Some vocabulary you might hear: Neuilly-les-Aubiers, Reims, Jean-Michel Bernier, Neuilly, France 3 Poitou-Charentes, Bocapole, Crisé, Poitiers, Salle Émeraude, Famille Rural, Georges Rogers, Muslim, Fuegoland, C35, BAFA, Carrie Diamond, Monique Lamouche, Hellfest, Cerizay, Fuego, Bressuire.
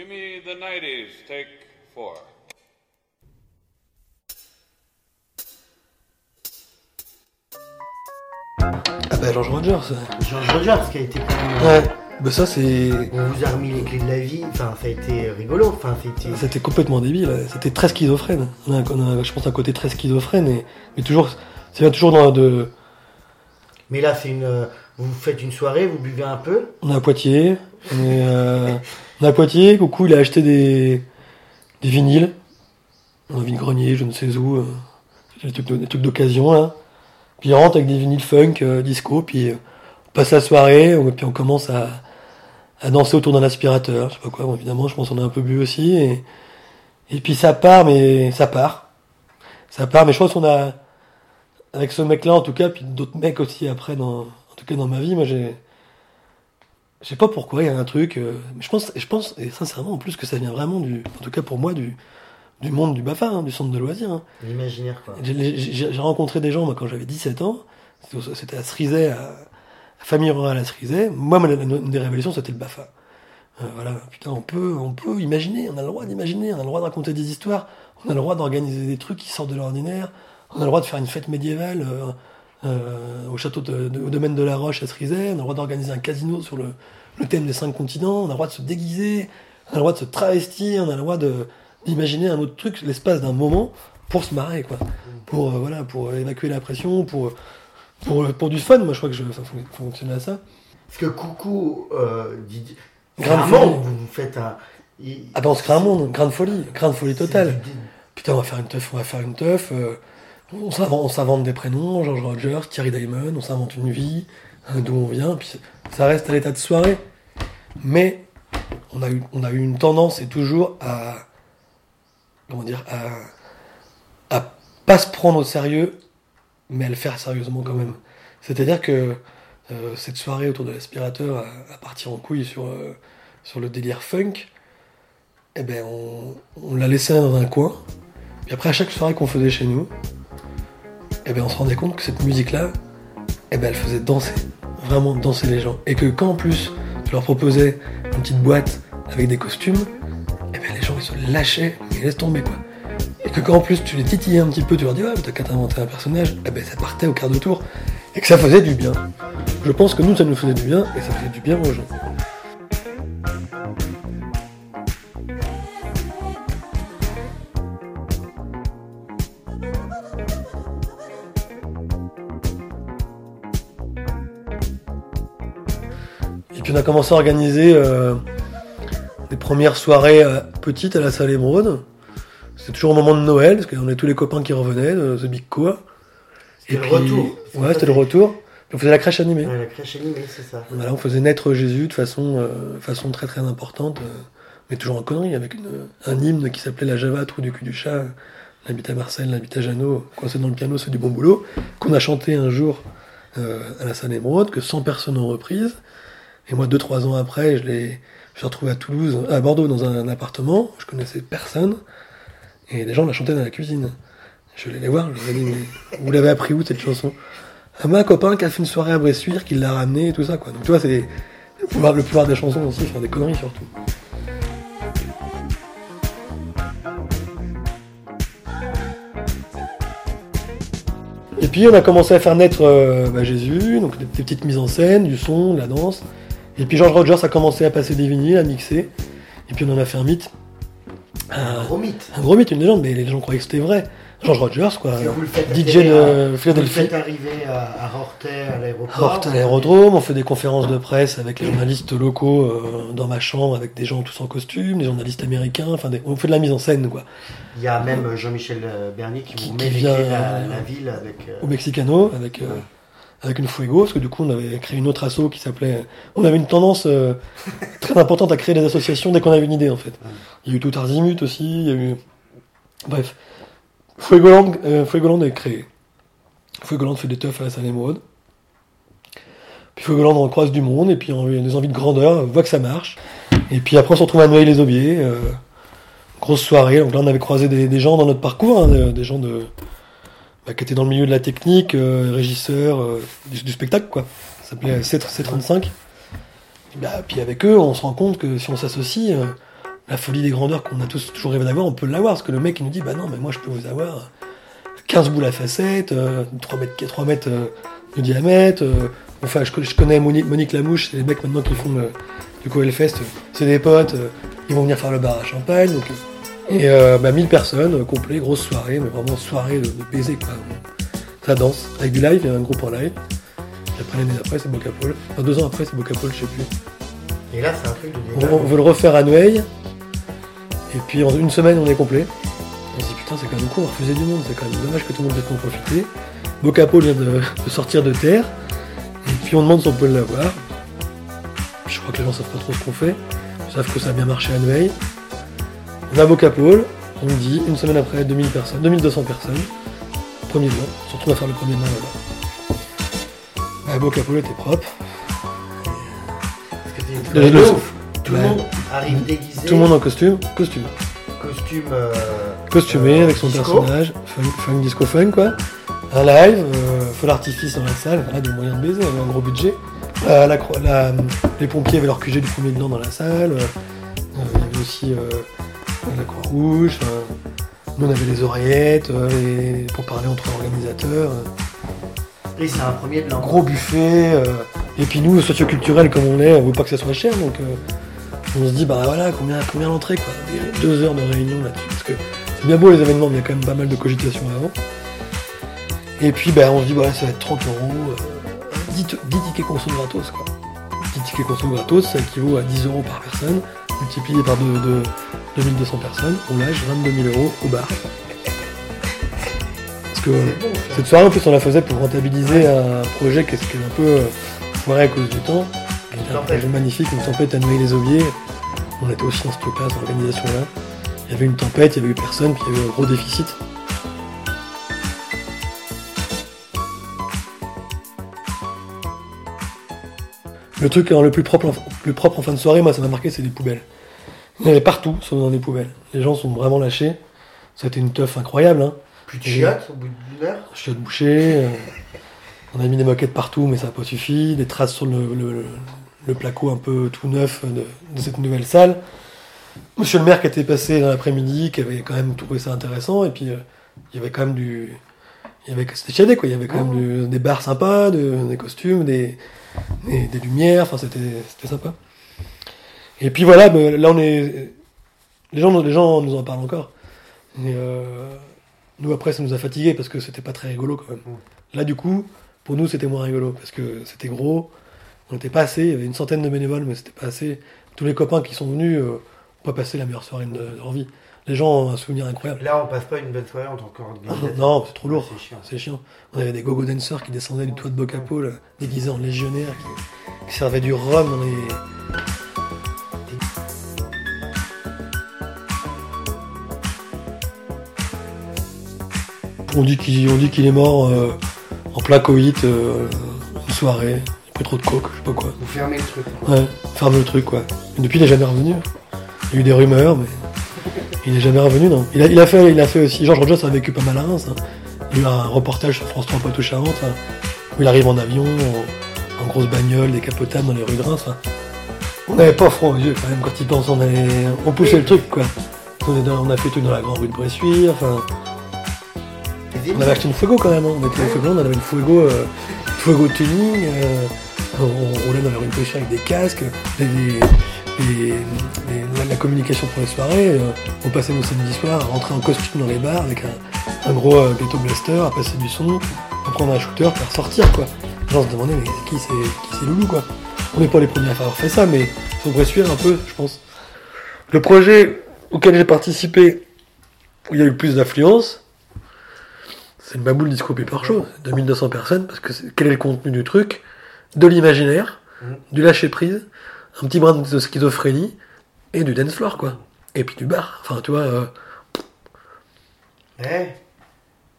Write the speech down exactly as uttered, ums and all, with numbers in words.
Give me the nineties, take four. Ah bah Georges Rogers. Georges Rogers qui a été quand même... Ouais. Ben ça c'est... On vous a remis les clés de la vie, enfin ça a été rigolo, enfin c'était... C'était complètement débile, c'était très schizophrène. On a, on a, je pense, un côté très schizophrène, et, mais toujours... Ça vient toujours dans de... Mais là c'est une... Vous faites une soirée, vous buvez un peu. On est à Poitiers, on est, euh, on est à Poitiers, coucou, il a acheté des, des vinyles. Un vide-grenier, je ne sais où, euh, des trucs, des trucs d'occasion là. Puis il rentre avec des vinyles funk, euh, disco, puis euh, on passe la soirée, on, puis on commence à... à danser autour d'un aspirateur, je sais pas quoi. Bon, évidemment, je pense qu'on a un peu bu aussi, et, et puis ça part, mais ça part, ça part, mais je pense qu'on a, avec ce mec-là en tout cas, puis d'autres mecs aussi après, dans, en tout cas dans ma vie, moi j'ai, je sais pas pourquoi, il y a un truc, euh, mais je pense, et je pense, et sincèrement en plus que ça vient vraiment du, en tout cas pour moi du, du monde du BAFA, hein, du centre de loisirs. Hein. L'imaginaire quoi. J'ai, j'ai, j'ai rencontré des gens, moi quand j'avais dix-sept ans, c'était à Cerizay, à Famille Rural à Crisé, moi, une des révélations, c'était le BAFA. Euh, voilà, putain, on peut, on peut imaginer, on a le droit d'imaginer, on a le droit de raconter des histoires, on a le droit d'organiser des trucs qui sortent de l'ordinaire, on a le droit de faire une fête médiévale euh, euh, au château, de, de, au domaine de la Roche à Crisé, on a le droit d'organiser un casino sur le, le thème des cinq continents, on a le droit de se déguiser, on a le droit de se travestir, on a le droit de, d'imaginer un autre truc, l'espace d'un moment, pour se marrer, quoi. Pour, euh, voilà, pour évacuer la pression, pour... Pour, pour du fun, moi je crois que je, ça fonctionne à ça. Parce que coucou, euh, Didier. Grain de folie. Vous faites un. Il... Ah ben on se crée un monde, grain de folie, grain de folie totale. Du... Putain, on va faire une teuf, on va faire une teuf. Euh, on, s'invente, on s'invente des prénoms, Georges Rogers, Carrie Diamond, on s'invente une vie, hein, d'où on vient, puis ça reste à l'état de soirée. Mais on a eu, on a eu une tendance, et toujours, à. Comment dire, à. à pas se prendre au sérieux, mais à le faire sérieusement quand même. C'est-à-dire que euh, cette soirée autour de l'aspirateur à, à partir en couille sur, euh, sur le délire funk, eh ben on, on l'a laissé dans un coin, puis après à chaque soirée qu'on faisait chez nous, eh ben on se rendait compte que cette musique-là, eh ben elle faisait danser, vraiment danser les gens. Et que quand en plus tu leur proposais une petite boîte avec des costumes, eh ben les gens ils se lâchaient, ils laissent tomber quoi. Et que quand en plus tu les titillais un petit peu, tu leur dis ouais, t'as qu'à t'inventer un personnage, eh ben ça partait au quart de tour, et que ça faisait du bien. Je pense que nous, ça nous faisait du bien, et ça faisait du bien aux gens. Et puis on a commencé à organiser euh, des premières soirées euh, petites à la Salle Émeraude. C'était toujours au moment de Noël, parce qu'on avait tous les copains qui revenaient, de The Big Co. C'était et le puis, retour. C'est ouais, c'était le retour. Et on faisait la crèche animée. Ouais, la crèche animée, c'est ça. Voilà, on faisait naître Jésus de façon, euh, façon très très importante, euh, mais toujours en connerie, avec une, un hymne qui s'appelait la Java, trou du cul du chat, l'habitat Marcel, l'habitat Jeannot, coincé dans le piano, c'est du bon boulot, qu'on a chanté un jour euh, à la Salle Émeraude, que cent personnes ont reprise. Et moi, deux trois ans après, je, l'ai, je suis retrouvé à Toulouse, à Bordeaux, dans un, un appartement, je connaissais personne. Et les gens la chantaient dans la cuisine. Je vais les voir, je leur ai dit, mais vous l'avez appris où cette chanson ? À ma copain qui a fait une soirée à Bressuire, qui l'a ramenée et tout ça, quoi. Donc tu vois, c'est le pouvoir, le pouvoir des chansons aussi, faire des conneries surtout. Et puis on a commencé à faire naître euh, bah, Jésus, donc des, des petites mises en scène, du son, de la danse. Et puis Georges Rogers a commencé à passer des vinyles, à mixer. Et puis on en a fait un mythe. Un, un gros mythe. Un gros mythe, une légende, mais les gens croyaient que c'était vrai. Georges Rogers, quoi. D J de Philadelphie. Vous êtes arrivé à, à Hortet, à l'aéroport. Hortet, à l'aérodrome. On fait des conférences de presse avec les journalistes locaux euh, dans ma chambre, avec des gens tous en costume, des journalistes américains. Enfin, des... on fait de la mise en scène, quoi. Il y a même euh, Jean-Michel Bernier qui, qui vous met la, euh, la ville avec. Euh... Au Mexicano, avec. Euh, ouais. Avec une Fuego, parce que du coup on avait créé une autre asso qui s'appelait... On avait une tendance euh, très importante à créer des associations dès qu'on avait une idée en fait. Il y a eu tout Arzimut aussi, il y a eu... Bref. Fuegoland euh, est créé. Fuegoland fait des teufs à la Salle Émeraude. Puis Fuegoland en croise du monde, et puis on a des envies de grandeur, on voit que ça marche. Et puis après on se retrouve à Neuilly-les-Aubiers, euh, grosse soirée. Donc là on avait croisé des, des gens dans notre parcours, hein, des gens de... qui était dans le milieu de la technique, euh, régisseur euh, du, du spectacle, quoi. Ça s'appelait C trente-cinq. Et bah, puis avec eux, on se rend compte que si on s'associe, euh, la folie des grandeurs qu'on a tous toujours rêvé d'avoir, on peut l'avoir. Parce que le mec, il nous dit, bah non, mais moi, je peux vous avoir quinze boules à facettes, euh, trois mètres, trois mètres euh, de diamètre. Euh, enfin, je, je connais Monique, Monique Lamouche, c'est les mecs maintenant qui font le, du coup Hellfest, c'est des potes, euh, ils vont venir faire le bar à champagne. Donc, et euh, bah, mille personnes, euh, complet, grosse soirée, mais vraiment soirée de, de baiser, quoi. Ça danse, avec du live, il y a un groupe en live. Et après, l'année d'après, c'est Bocapole. Enfin, deux ans après, c'est Bocapole, je sais plus. Et là, c'est un truc de on, on veut le refaire à Neuilly. Et puis en une semaine, on est complet. On se dit putain, c'est quand même court, on refusait du monde, c'est quand même dommage que tout le monde puisse en profiter. Bocapole vient de, de sortir de terre. Et puis on demande si on peut l'avoir. Je crois que les gens savent pas trop ce qu'on fait. Ils savent que ça a bien marché à Neuilly. On a Bocapole, on dit, une semaine après, deux mille personnes, deux mille deux cents personnes. Premier jour, on se retrouve à faire le premier main là-bas. La Bocapole était propre. De de ouf. Tout le ouais. monde arrive déguisé. Tout le monde en costume, costume. Costume. Euh, Costumé euh, avec son disco. Personnage, funk disco funk quoi. Un live, euh, feu d'artifice dans la salle, voilà, des moyens de baiser, un gros budget. Euh, la, la, les pompiers avaient leur Q G du premier dedans dans la salle. Euh, il y avait aussi euh, la Croix-Rouge. Euh, nous on avait les oreillettes euh, les, pour parler entre organisateurs. Euh. Et c'est un premier de l'an. Gros buffet. Euh, Et puis nous, socioculturels comme on est, on veut pas que ça soit cher, donc euh, on se dit bah voilà, combien, combien l'entrée quoi. Et deux heures de réunion là-dessus, parce que c'est bien beau les événements, mais il y a quand même pas mal de cogitations avant. Et puis bah, on se dit bah ça va être trente euros, euh, dix, dix tickets conso gratos quoi. dix tickets conso gratos, ça équivaut à dix euros par personne, multiplié par deux mille deux cents personnes, on lâche vingt-deux mille euros au bar. Parce que euh, cette soirée en plus on la faisait pour rentabiliser un projet qui est un peu... Euh, à cause du temps, il y a un projet magnifique, une tempête à Neuilly-les-Aubiers, on était aussi en ce cas, cette organisation-là, il y avait une tempête, il y avait eu personne, puis il y avait un gros déficit. Le truc hein, le plus propre, le propre en fin de soirée, moi ça m'a marqué, c'est les poubelles. Il y en avait partout, sauf dans les poubelles. Les gens sont vraiment lâchés, ça a été une teuf incroyable. Hein. Plus de chiottes au bout d'une heure. Chiottes bouchées... Euh... On a mis des moquettes partout, mais ça n'a pas suffi. Des traces sur le, le, le placo un peu tout neuf de, de cette nouvelle salle. Monsieur le maire qui était passé dans l'après-midi, qui avait quand même trouvé ça intéressant. Et puis, euh, il y avait quand même du... Il y avait, c'était chiadé, quoi. Il y avait quand même du, des bars sympas, de, des costumes, des, des, des lumières. Enfin, c'était, c'était sympa. Et puis voilà, ben, là, on est... Les gens, les gens nous en parlent encore. Mais euh, nous, après, ça nous a fatigués parce que c'était pas très rigolo, quand même. Là, du coup... Pour nous, c'était moins rigolo, parce que c'était gros, on n'était pas assez, il y avait une centaine de bénévoles, mais c'était pas assez. Tous les copains qui sont venus n'ont euh, pas passé la meilleure soirée de leur vie. Les gens ont un souvenir incroyable. Là, on passe pas une belle soirée en tant qu'organisateur. Non, c'est trop lourd, c'est chiant. c'est chiant. On avait des go-go dancers qui descendaient du toit de Bocapole, déguisés en légionnaires, qui, qui servaient du rhum dans les... On dit qu'il, on dit qu'il est mort... Euh, En plein Covid, euh, une soirée, j'ai pris trop de coke, je sais pas quoi. Vous fermez le truc. Ouais, ferme le truc, quoi. Et depuis, il n'est jamais revenu. Il y a eu des rumeurs, mais il n'est jamais revenu, non. Il a, il a, fait, il a fait aussi... Georges Rogers a vécu pas mal à Reims. Hein. Il y a eu un reportage sur France trois Poitou-Charentes, hein, où il arrive en avion, en, en grosse bagnole, décapotable dans les rues de Reims. Hein. On n'avait pas froid aux yeux, quand même, quand il pense, on, allait, on poussait le truc, quoi. On, on a fait tout dans la grande rue de Bressuire, enfin... On avait acheté une Fuego quand même, hein. On était au Fuegoland, on avait une Fuego, euh, Fuego tuning, euh, on, on roulait dans la rue de Bressuire avec des casques, les, les, les, la communication pour les soirées, euh, on passait nos samedis soirs à rentrer en costume dans les bars avec un, un gros euh, ghetto blaster, à passer du son, à prendre un shooter, faire sortir quoi. Les gens se demandaient mais qui c'est, qui c'est Loulou quoi. On n'est pas les premiers à avoir fait ça mais il faut Bressuire un peu je pense. Le projet auquel j'ai participé, où il y a eu plus d'affluence, c'est une baboule disco par show, deux mille deux cents personnes, parce que quel est le contenu du truc? De l'imaginaire, mmh. du lâcher-prise, un petit brin de schizophrénie, et du dance floor, quoi. Et puis du bar, enfin, tu vois... Euh... Hey.